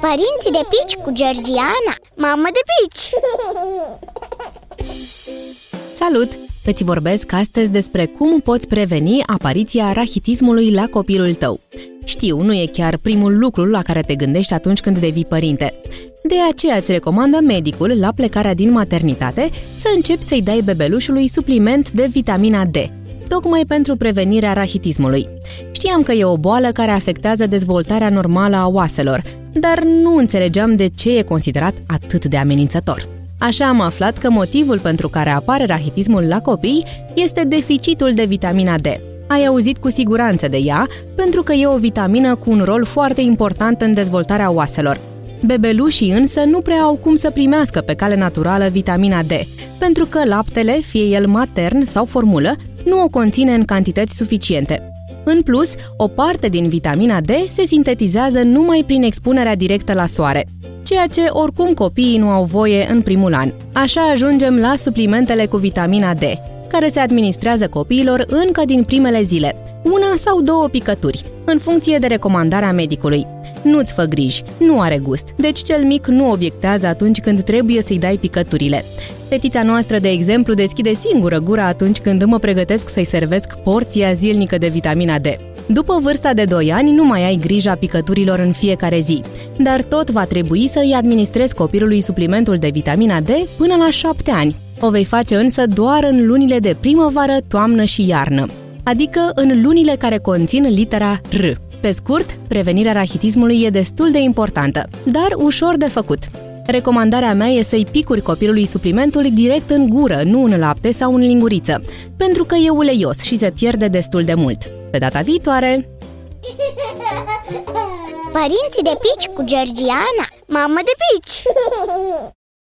Părinții de pici cu Georgiana. Mamă de pici! Salut! Îți vorbesc astăzi despre cum poți preveni apariția rachitismului la copilul tău. Știu, nu e chiar primul lucru la care te gândești atunci când devii părinte. De aceea îți recomandă medicul, la plecarea din maternitate, să începi să-i dai bebelușului supliment de vitamina D, tocmai pentru prevenirea rachitismului. Știam că e o boală care afectează dezvoltarea normală a oaselor, dar nu înțelegeam de ce e considerat atât de amenințător. Așa am aflat că motivul pentru care apare rachitismul la copii este deficitul de vitamina D. Ai auzit cu siguranță de ea, pentru că e o vitamină cu un rol foarte important în dezvoltarea oaselor. Bebelușii însă nu prea au cum să primească pe cale naturală vitamina D, pentru că laptele, fie el matern sau formulă, nu o conține în cantități suficiente. În plus, o parte din vitamina D se sintetizează numai prin expunerea directă la soare, ceea ce oricum copiii nu au voie în primul an. Așa ajungem la suplimentele cu vitamina D, care se administrează copiilor încă din primele zile, una sau două picături, în funcție de recomandarea medicului. Nu-ți fă griji, nu are gust, deci cel mic nu obiectează atunci când trebuie să-i dai picăturile. Fetița noastră, de exemplu, deschide singură gura atunci când mă pregătesc să-i servesc porția zilnică de vitamina D. După vârsta de 2 ani nu mai ai grija picăturilor în fiecare zi, dar tot va trebui să îi administrezi copilului suplimentul de vitamina D până la 7 ani. O vei face însă doar în lunile de primăvară, toamnă și iarnă, adică în lunile care conțin litera R. Pe scurt, prevenirea rachitismului e destul de importantă, dar ușor de făcut. Recomandarea mea e să-i picuri copilului suplimentul direct în gură, nu în lapte sau în linguriță, pentru că e uleios și se pierde destul de mult. Pe data viitoare! Părinții de pici cu Georgiana. Mamă de pici!